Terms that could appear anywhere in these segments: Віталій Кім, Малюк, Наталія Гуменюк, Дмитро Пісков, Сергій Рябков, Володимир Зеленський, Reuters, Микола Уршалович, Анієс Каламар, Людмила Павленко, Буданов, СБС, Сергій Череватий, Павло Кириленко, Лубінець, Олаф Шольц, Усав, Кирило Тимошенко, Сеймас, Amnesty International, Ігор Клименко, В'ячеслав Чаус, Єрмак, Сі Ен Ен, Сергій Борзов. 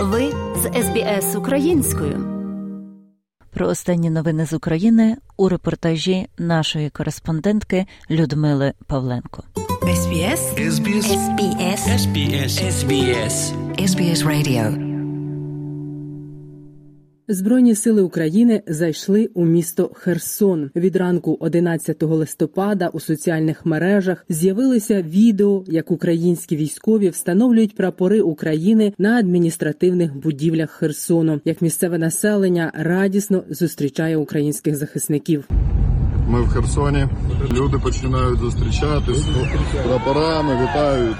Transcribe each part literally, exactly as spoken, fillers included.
Ви з СБС Українською. Про останні новини з України у репортажі нашої кореспондентки Людмили Павленко. СБС. СБС. СБС. СБС. СБС. СБС Радіо. Збройні сили України зайшли у місто Херсон. Від ранку одинадцятого листопада у соціальних мережах з'явилися відео, як українські військові встановлюють прапори України на адміністративних будівлях Херсону. Як місцеве населення радісно зустрічає українських захисників. Ми в Херсоні. Люди починають зустрічатись прапорами, вітають.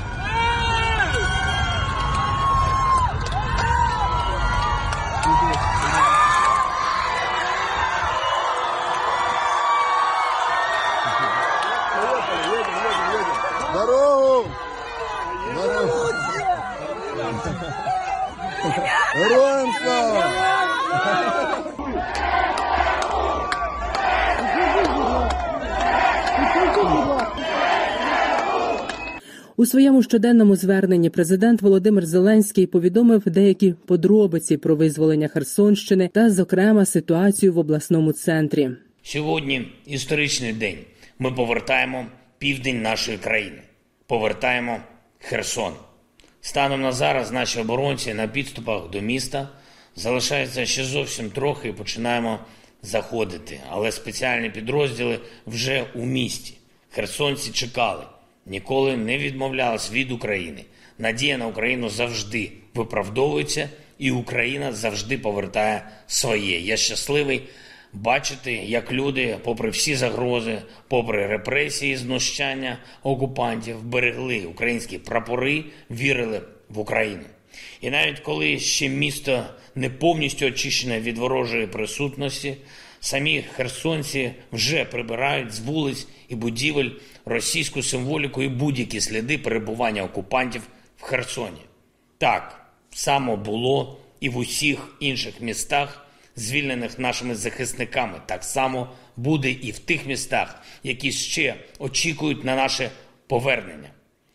У своєму щоденному зверненні президент Володимир Зеленський повідомив деякі подробиці про визволення Херсонщини та, зокрема, ситуацію в обласному центрі. Сьогодні історичний день. Ми повертаємо південь нашої країни. Повертаємо Херсон. Станом на зараз наші оборонці на підступах до міста. Залишається ще зовсім трохи і починаємо заходити. Але спеціальні підрозділи вже у місті. Херсонці чекали. Ніколи не відмовлялась від України. Надія на Україну завжди виправдовується, і Україна завжди повертає своє. Я щасливий бачити, як люди, попри всі загрози, попри репресії, знущання окупантів, берегли українські прапори, вірили в Україну. І навіть коли ще місто не повністю очищене від ворожої присутності, самі херсонці вже прибирають з вулиць і будівель російську символіку і будь-які сліди перебування окупантів в Херсоні. Так само було і в усіх інших містах, звільнених нашими захисниками. Так само буде і в тих містах, які ще очікують на наше повернення.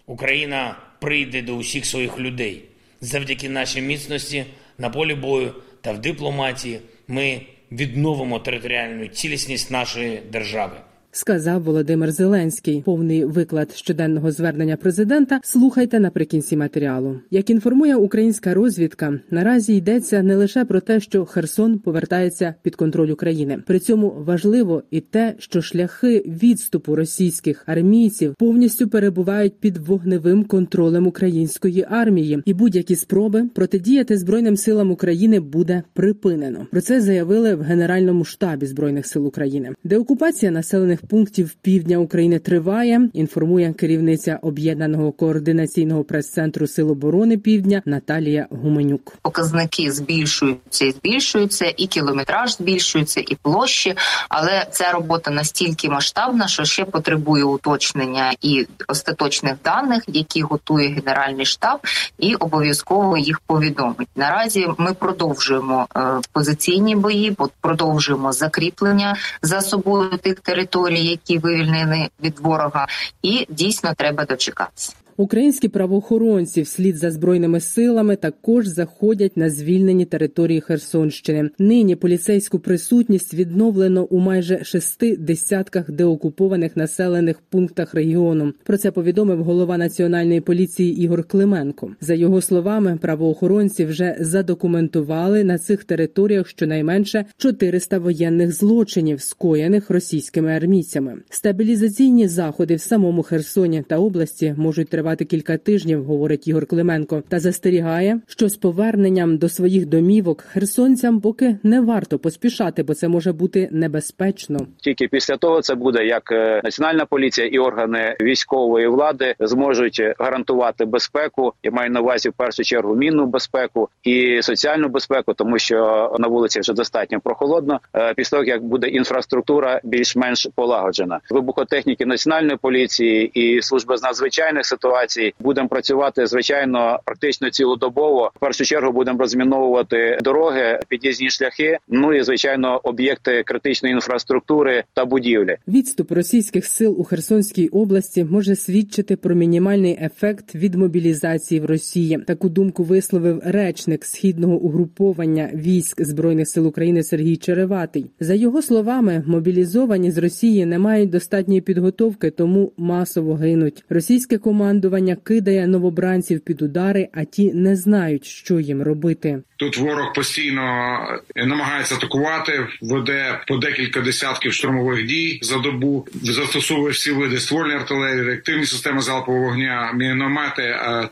Україна прийде до усіх своїх людей. Завдяки нашій міцності на полі бою та в дипломатії ми відновимо територіальну цілісність нашої держави. Сказав Володимир Зеленський. Повний виклад щоденного звернення президента слухайте наприкінці матеріалу. Як інформує українська розвідка, наразі йдеться не лише про те, що Херсон повертається під контроль України. При цьому важливо і те, що шляхи відступу російських армійців повністю перебувають під вогневим контролем української армії. І будь-які спроби протидіяти Збройним силам України буде припинено. Про це заявили в Генеральному штабі Збройних сил України. Деокупація населених пунктів півдня України триває, інформує керівниця Об'єднаного координаційного прес-центру Сил оборони Півдня Наталія Гуменюк. Показники збільшуються і збільшуються, і кілометраж збільшується, і площі, але ця робота настільки масштабна, що ще потребує уточнення і остаточних даних, які готує Генеральний штаб, і обов'язково їх повідомить. Наразі ми продовжуємо позиційні бої, продовжуємо закріплення за собою тих територій, які вивільнені від ворога, і дійсно треба дочекатися. Українські правоохоронці вслід за Збройними силами також заходять на звільнені території Херсонщини. Нині поліцейську присутність відновлено у майже шести десятках деокупованих населених пунктах регіону. Про це повідомив голова Національної поліції Ігор Клименко. За його словами, правоохоронці вже задокументували на цих територіях щонайменше чотириста воєнних злочинів, скоєних російськими армійцями. Стабілізаційні заходи в самому Херсоні та області можуть тривати кілька тижнів, говорить Ігор Клименко, та застерігає, що з поверненням до своїх домівок херсонцям поки не варто поспішати, бо це може бути небезпечно. Тільки після того це буде, як національна поліція і органи військової влади зможуть гарантувати безпеку, я маю на увазі в першу чергу мінну безпеку і соціальну безпеку, тому що на вулиці вже достатньо прохолодно, після того, як буде інфраструктура більш-менш полагоджена. Вибухотехніки національної поліції і служби з надзвичайних ситуацій ситуації. Будемо працювати, звичайно, практично цілодобово. В першу чергу будемо розміновувати дороги, під'їзні шляхи, ну і, звичайно, об'єкти критичної інфраструктури та будівлі. Відступ російських сил у Херсонській області може свідчити про мінімальний ефект від мобілізації в Росії. Таку думку висловив речник Східного угруповання військ Збройних сил України Сергій Череватий. За його словами, мобілізовані з Росії не мають достатньої підготовки, тому масово гинуть. Російське командування кидає новобранців під удари, а ті не знають, що їм робити. Тут ворог постійно намагається атакувати, веде по декілька десятків штурмових дій за добу, застосовує всі види ствольної артилерії, реактивні системи залпового вогня, міномети,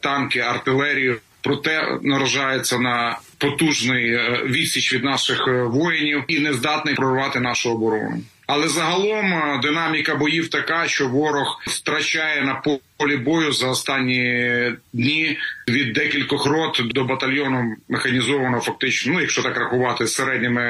танки, артилерію. Проте наражається на потужний відсіч від наших воїнів і не здатний прорвати нашу оборону. Але загалом динаміка боїв така, що ворог втрачає на полі бою за останні дні від декількох рот до батальйону механізовано фактично, ну якщо так рахувати, з середніми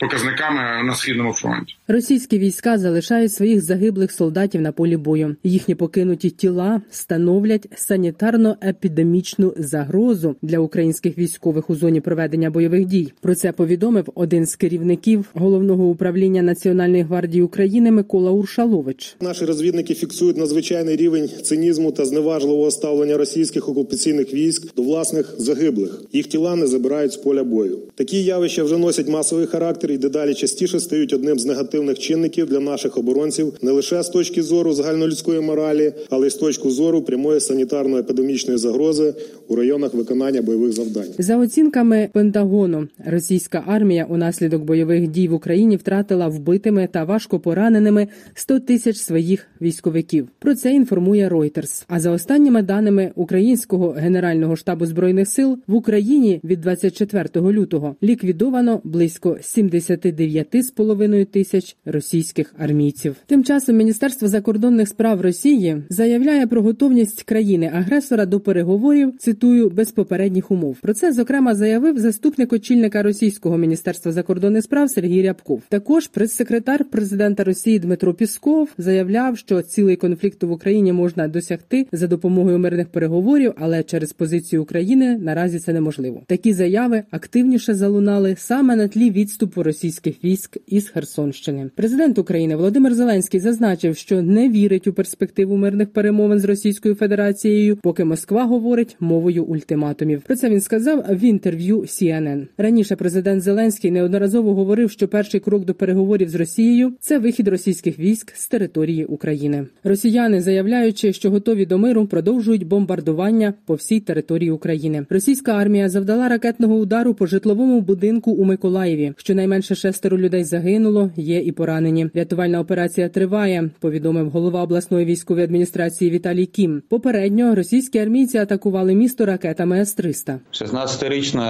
показниками на Східному фронті. Російські війська залишають своїх загиблих солдатів на полі бою. Їхні покинуті тіла становлять санітарно-епідемічну загрозу для українських військових у зоні проведення бойових дій. Про це повідомив один з керівників Головного управління Національної гвардії України Микола Уршалович. Наші розвідники фіксують надзвичайний рівень цинізму та зневажливого ставлення російських окупаційних військ до власних загиблих. Їх тіла не забирають з поля бою. Такі явища вже носять масовий характер і дедалі частіше стають одним з негативних чинників для наших оборонців не лише з точки зору загальнолюдської моралі, але й з точки зору прямої санітарно-епідемічної загрози у районах виконання бойових завдань. За оцінками Пентагону, російська армія унаслідок бойових дій в Україні втратила вбитими та важко пораненими сто тисяч своїх військовиків. Про це інформує Reuters. А за останніми даними Українського Генерального штабу Збройних сил, в Україні від двадцять четвертого лютого ліквідовано близько сімдесят дев'ять з половиною тисяч російських армійців. Тим часом Міністерство закордонних справ Росії заявляє про готовність країни-агресора до переговорів, цитую, без попередніх умов. Про це, зокрема, заявив заступник очільника Російського Міністерства закордонних справ Сергій Рябков. Також прес-секретар президента Росії Дмитро Пісков заявляв, що цілий конфлікт в Україні можна досягти за допомогою мирних переговорів, але через позицію України наразі це неможливо. Такі заяви активніше залунали саме на тлі відступу російських військ із Херсонщини. Президент України Володимир Зеленський зазначив, що не вірить у перспективу мирних перемовин з Російською Федерацією, поки Москва говорить мовою ультиматумів. Про це він сказав в інтерв'ю Сі Ен Ен. Раніше президент Зеленський неодноразово говорив, що перший крок до переговорів з Росією це вихід російських військ з території України. Росіяни, заявляючи, що готові до миру, продовжують бомбардування по всій території України. Російська армія завдала ракетного удару по житловому будинку у Миколаєві. Щонайменше шестеро людей загинуло, є і поранені. Рятувальна операція триває, повідомив голова обласної військової адміністрації Віталій Кім. Попередньо російські армійці атакували місто ракетами С триста. шістнадцятирічний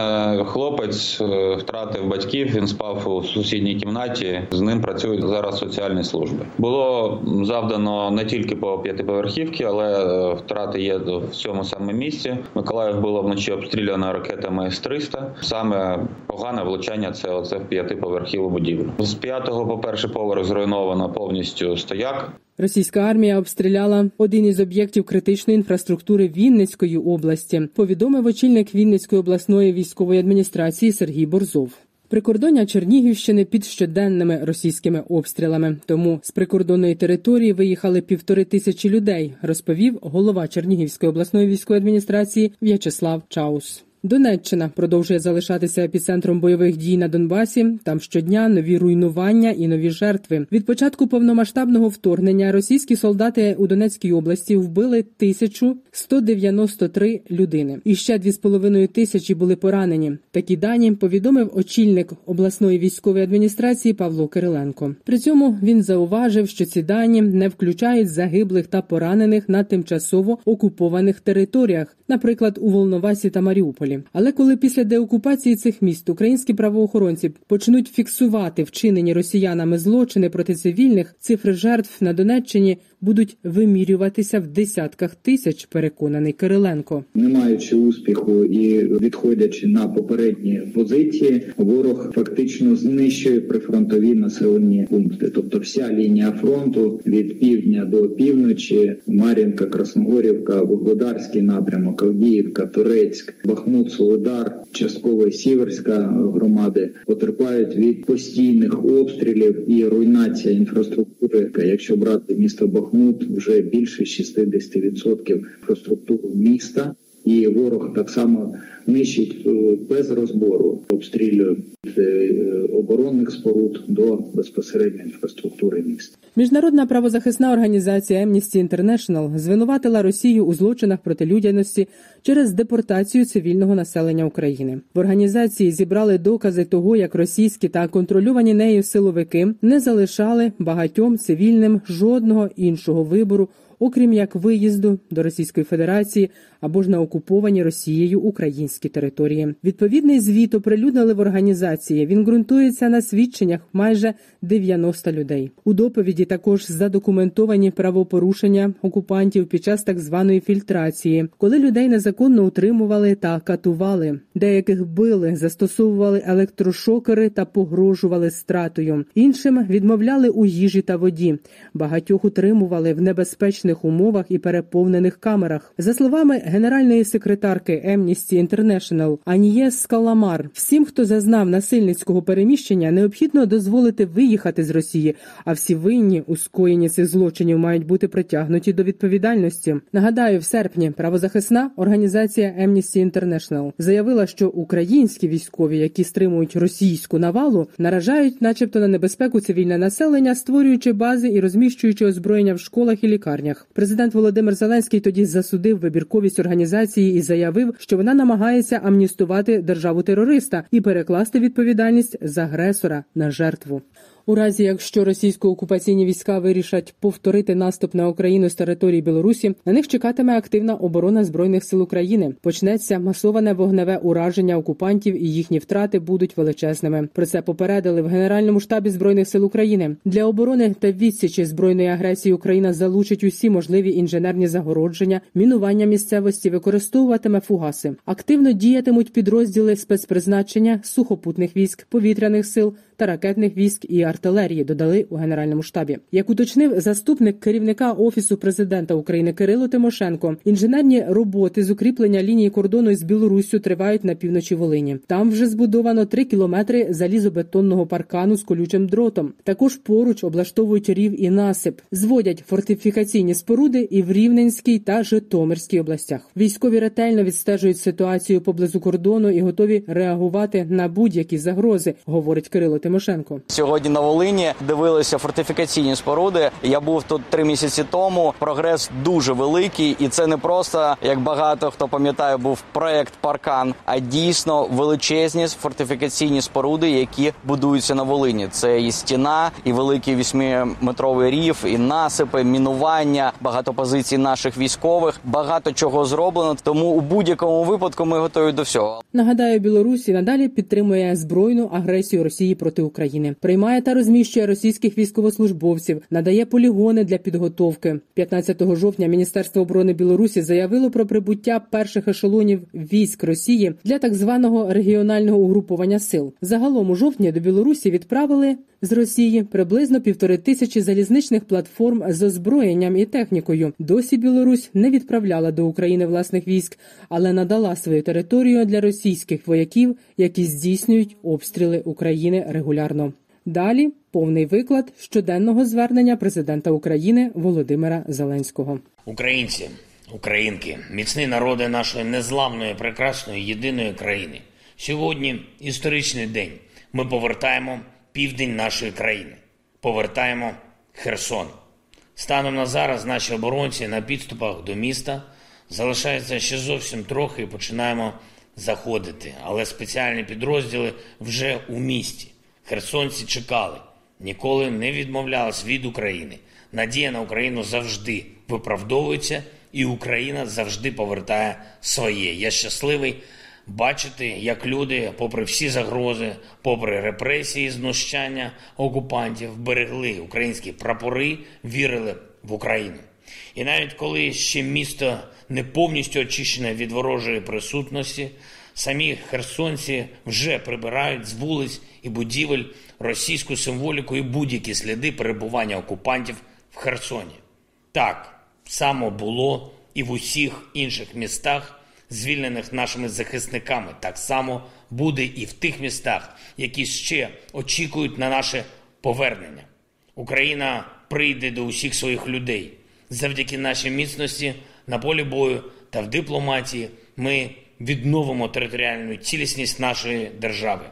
хлопець втратив батьків, він спав у сусідній кімнаті, з ним працюють зараз соціальні служби. Було завдано не тільки по п'ятиповерхівці, але втрати є в цьому самому місці. Миколаїв було вночі обстріляно ракетами С триста. Саме погане влучання – це оце п'ятиповерхіву будівлю. З п'ятого по перший поверх зруйновано повністю стояк. Російська армія обстріляла один із об'єктів критичної інфраструктури Вінницької області, повідомив очільник Вінницької обласної військової адміністрації Сергій Борзов. Прикордоння Чернігівщини під щоденними російськими обстрілами. Тому з прикордонної території виїхали півтори тисячі людей, розповів голова Чернігівської обласної військової адміністрації В'ячеслав Чаус. Донеччина продовжує залишатися епіцентром бойових дій на Донбасі. Там щодня нові руйнування і нові жертви. Від початку повномасштабного вторгнення російські солдати у Донецькій області вбили тисячу сто дев'яносто три людини. І ще дві з половиною тисячі були поранені. Такі дані повідомив очільник обласної військової адміністрації Павло Кириленко. При цьому він зауважив, що ці дані не включають загиблих та поранених на тимчасово окупованих територіях, наприклад, у Волновасі та Маріуполі. Харкові. Але коли після деокупації цих міст українські правоохоронці почнуть фіксувати вчинені росіянами злочини проти цивільних, цифри жертв на Донеччині будуть вимірюватися в десятках тисяч, переконаний Кириленко. Не маючи успіху і відходячи на попередні позиції, ворог фактично знищує прифронтові населені пункти. Тобто вся лінія фронту від півдня до півночі, Мар'їнка, Красногорівка, Вугледарський напрямок, Авдіївка, Турецьк, Бахмут, Солидар, частково Сіверська громади потерпають від постійних обстрілів і руйнація інфраструктури. Якщо брати місто Бахмут, вже більше шістдесят відсотків інфраструктури міста, і ворог так само нищить без розбору, обстрілює від оборонних споруд до безпосередньо інфраструктури міста. Міжнародна правозахисна організація Amnesty International звинуватила Росію у злочинах проти людяності через депортацію цивільного населення України. В організації зібрали докази того, як російські та контрольовані нею силовики не залишали багатьом цивільним жодного іншого вибору, окрім як виїзду до Російської Федерації або ж на окуповані Росією українські території. Відповідний звіт оприлюднили в організації. Він ґрунтується на свідченнях майже дев'яноста людей. У доповіді також задокументовані правопорушення окупантів під час так званої фільтрації, коли людей незаконно утримували та катували. Деяких били, застосовували електрошокери та погрожували стратою. Іншим відмовляли у їжі та воді. Багатьох утримували в небезпечних умовах і переповнених камерах. За словами генеральної секретарки Amnesty International Анієс Каламар, всім, хто зазнав насильницького переміщення, необхідно дозволити виїхати з Росії, а всі винні у скоєнні цих злочинів мають бути притягнуті до відповідальності. Нагадаю, в серпні правозахисна організація Amnesty International заявила, що українські військові, які стримують російську навалу, наражають начебто на небезпеку цивільне населення, створюючи бази і розміщуючи озброєння в школах і лікарнях. Президент Володимир Зеленський тоді засудив вибірковість організації і заявив, що вона намагається амністувати державу-терориста і перекласти відповідальність з агресора на жертву. У разі, якщо російсько-окупаційні війська вирішать повторити наступ на Україну з території Білорусі, на них чекатиме активна оборона Збройних сил України. Почнеться масоване вогневе ураження окупантів і їхні втрати будуть величезними. Про це попередили в Генеральному штабі Збройних сил України. Для оборони та відсічі збройної агресії Україна залучить усі можливі інженерні загородження, мінування місцевості, використовуватиме фугаси. Активно діятимуть підрозділи спецпризначення, сухопутних військ, повітряних сил та ракетних військ і артилерії, додали у Генеральному штабі. Як уточнив заступник керівника Офісу президента України Кирило Тимошенко, інженерні роботи з укріплення лінії кордону з Білоруссю тривають на півночі Волині. Там вже збудовано три кілометри залізобетонного паркану з колючим дротом. Також поруч облаштовують рів і насип. Зводять фортифікаційні споруди і в Рівненській та Житомирській областях. Військові ретельно відстежують ситуацію поблизу кордону і готові реагувати на будь-які загрози, говорить Кирило Тимошенко. Сьогодні на Волині дивилися фортифікаційні споруди. Я був тут три місяці тому. Прогрес дуже великий, і це не просто, як багато хто пам'ятає, був проект «Паркан», а дійсно величезні фортифікаційні споруди, які будуються на Волині. Це і стіна, і великий восьмиметровий рів, і насипи, мінування, багато позицій наших військових. Багато чого зроблено, тому у будь-якому випадку ми готові до всього. Нагадаю, Білорусь надалі підтримує збройну агресію Росії проти України. Приймає та розміщує російських військовослужбовців, надає полігони для підготовки. п'ятнадцятого жовтня Міністерство оборони Білорусі заявило про прибуття перших ешелонів військ Росії для так званого регіонального угруповання сил. Загалом у жовтні до Білорусі відправили з Росії приблизно півтори тисячі залізничних платформ з озброєнням і технікою. Досі Білорусь не відправляла до України власних військ, але надала свою територію для російських вояків, які здійснюють обстріли України регулярно. Далі повний виклад щоденного звернення президента України Володимира Зеленського. Українці, українки, міцні народи нашої незламної, прекрасної, єдиної країни. Сьогодні історичний день. Ми повертаємо південь нашої країни. Повертаємо Херсон. Станом на зараз наші оборонці на підступах до міста. Залишається ще зовсім трохи і починаємо заходити. Але спеціальні підрозділи вже у місті. Херсонці чекали, ніколи не відмовлялись від України. Надія на Україну завжди виправдовується, і Україна завжди повертає своє. Я щасливий бачити, як люди, попри всі загрози, попри репресії, знущання окупантів, берегли українські прапори, вірили в Україну. І навіть коли ще місто не повністю очищене від ворожої присутності, самі херсонці вже прибирають з вулиць і будівель російську символіку і будь-які сліди перебування окупантів в Херсоні. Так само було і в усіх інших містах, звільнених нашими захисниками. Так само буде і в тих містах, які ще очікують на наше повернення. Україна прийде до усіх своїх людей. Завдяки нашій міцності на полі бою та в дипломатії ми відновимо територіальну цілісність нашої держави.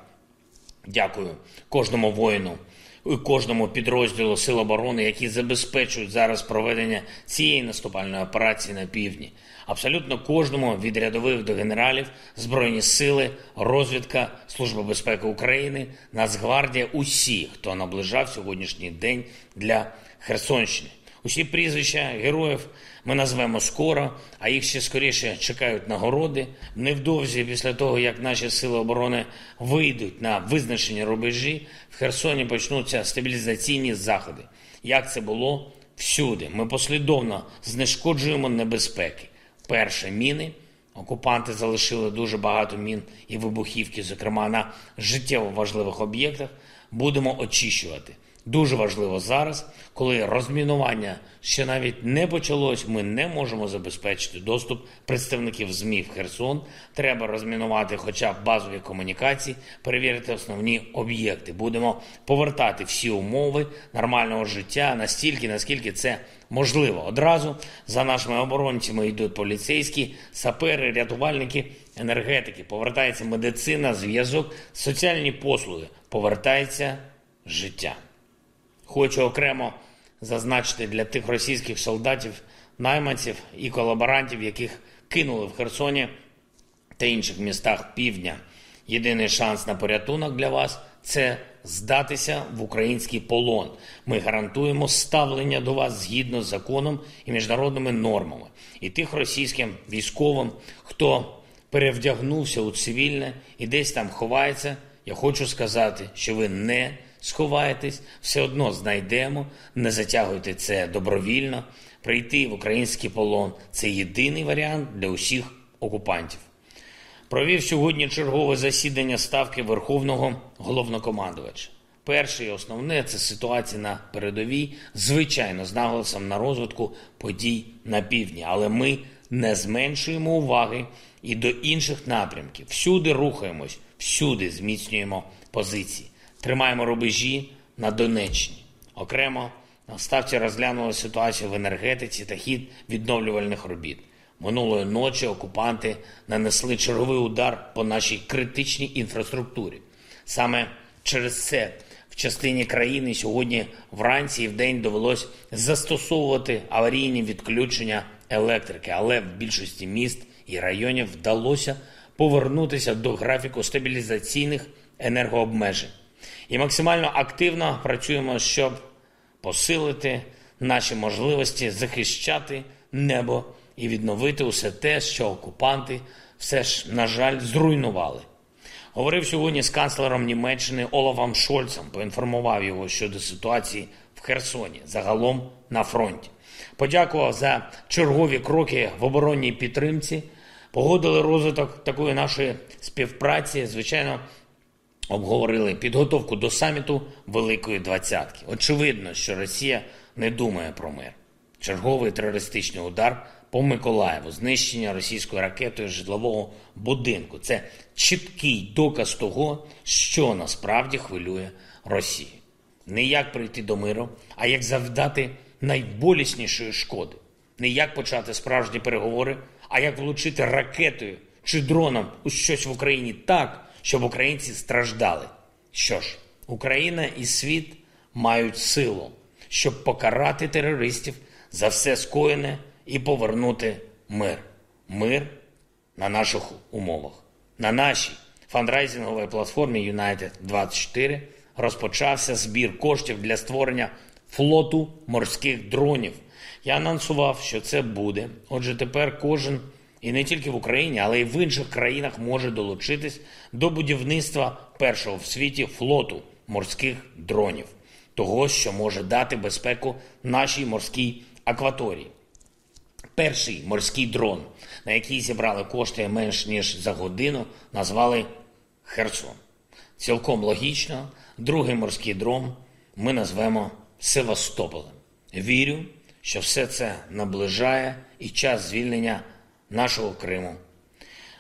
Дякую кожному воїну і кожному підрозділу Сил оборони, які забезпечують зараз проведення цієї наступальної операції на півдні. Абсолютно кожному, від рядових до генералів, Збройні сили, розвідка, Служба безпеки України, Нацгвардія, усі, хто наближав сьогоднішній день для Херсонщини. Усі прізвища героїв ми назвемо скоро, а їх ще скоріше чекають нагороди. Невдовзі після того, як наші сили оборони вийдуть на визначені рубежі, в Херсоні почнуться стабілізаційні заходи. Як це було всюди. Ми послідовно знешкоджуємо небезпеки. Перше – міни. Окупанти залишили дуже багато мін і вибухівки, зокрема на життєво важливих об'єктах. Будемо очищувати. Дуже важливо зараз, коли розмінування ще навіть не почалось, ми не можемо забезпечити доступ представників ЗМІ в Херсон. Треба розмінувати хоча б базові комунікації, перевірити основні об'єкти. Будемо повертати всі умови нормального життя настільки, наскільки це можливо. Одразу за нашими оборонцями йдуть поліцейські, сапери, рятувальники, енергетики. Повертається медицина, зв'язок, соціальні послуги. Повертається життя. Хочу окремо зазначити для тих російських солдатів, найманців і колаборантів, яких кинули в Херсоні та інших містах півдня. Єдиний шанс на порятунок для вас – це здатися в український полон. Ми гарантуємо ставлення до вас згідно з законом і міжнародними нормами. І тих російським військовим, хто перевдягнувся у цивільне і десь там ховається, я хочу сказати, що ви не сховаєтесь, все одно знайдемо, не затягуйте це добровільно. Прийти в український полон – це єдиний варіант для усіх окупантів. Провів сьогодні чергове засідання Ставки Верховного Головнокомандувача. Перше і основне – це ситуація на передовій, звичайно, з наголосом на розвитку подій на півдні. Але ми не зменшуємо уваги і до інших напрямків. Всюди рухаємось, всюди зміцнюємо позиції. Тримаємо рубежі на Донеччині. Окремо на Ставці розглянули ситуацію в енергетиці та хід відновлювальних робіт. Минулої ночі окупанти нанесли черговий удар по нашій критичній інфраструктурі. Саме через це в частині країни сьогодні вранці і вдень довелось застосовувати аварійні відключення електрики. Але в більшості міст і районів вдалося повернутися до графіку стабілізаційних енергообмежень. І максимально активно працюємо, щоб посилити наші можливості захищати небо і відновити усе те, що окупанти все ж, на жаль, зруйнували. Говорив сьогодні з канцлером Німеччини Олафом Шольцем, поінформував його щодо ситуації в Херсоні, загалом на фронті. Подякував за чергові кроки в оборонній підтримці, погодили розвиток такої нашої співпраці, звичайно, обговорили підготовку до саміту Великої Двадцятки. Очевидно, що Росія не думає про мир. Черговий терористичний удар по Миколаєву, знищення російською ракетою житлового будинку. Це чіткий доказ того, що насправді хвилює Росію. Не як прийти до миру, а як завдати найболіснішої шкоди. Не як почати справжні переговори, а як влучити ракетою чи дроном у щось в Україні так, щоб українці страждали. Що ж, Україна і світ мають силу, щоб покарати терористів за все скоєне і повернути мир. Мир на наших умовах. На нашій фандрайзинговій платформі юнайтед двадцять чотири розпочався збір коштів для створення флоту морських дронів. Я анонсував, що це буде. Отже, тепер кожен і не тільки в Україні, але й в інших країнах може долучитись до будівництва першого в світі флоту морських дронів, того, що може дати безпеку нашій морській акваторії. Перший морський дрон, на який зібрали кошти менш ніж за годину, назвали «Херсон». Цілком логічно, другий морський дрон ми назвемо «Севастополем». Вірю, що все це наближає і час звільнення нашого Криму.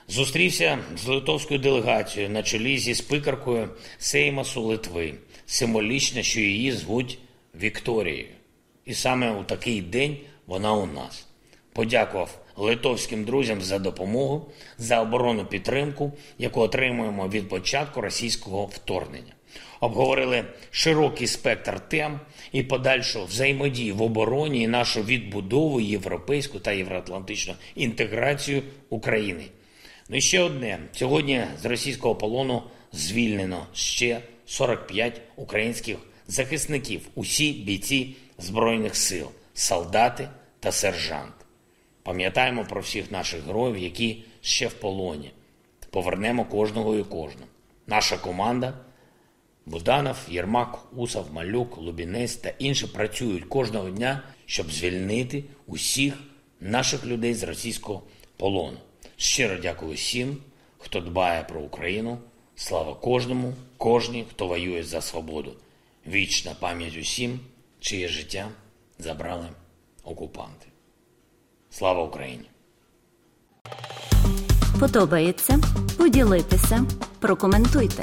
Зустрівся з литовською делегацією на чолі зі спікеркою Сеймасу Литви. Символічно, що її звуть Вікторією. І саме у такий день вона у нас. Подякував литовським друзям за допомогу, за оборонну підтримку, яку отримуємо від початку російського вторгнення. Обговорили широкий спектр тем і подальшу взаємодію в обороні і нашу відбудову, європейську та євроатлантичну інтеграцію України. Ну і ще одне. Сьогодні з російського полону звільнено ще сорок п'ять українських захисників. Усі бійці Збройних сил, солдати та сержанти. Пам'ятаємо про всіх наших героїв, які ще в полоні. Повернемо кожного і кожну. Наша команда – Буданов, Єрмак, Усав, Малюк, Лубінець та інші працюють кожного дня, щоб звільнити усіх наших людей з російського полону. Щиро дякую всім, хто дбає про Україну. Слава кожному, кожній, хто воює за свободу. Вічна пам'ять усім, чиє життя забрали окупанти. Слава Україні! Подобається? Поділіться, прокоментуйте.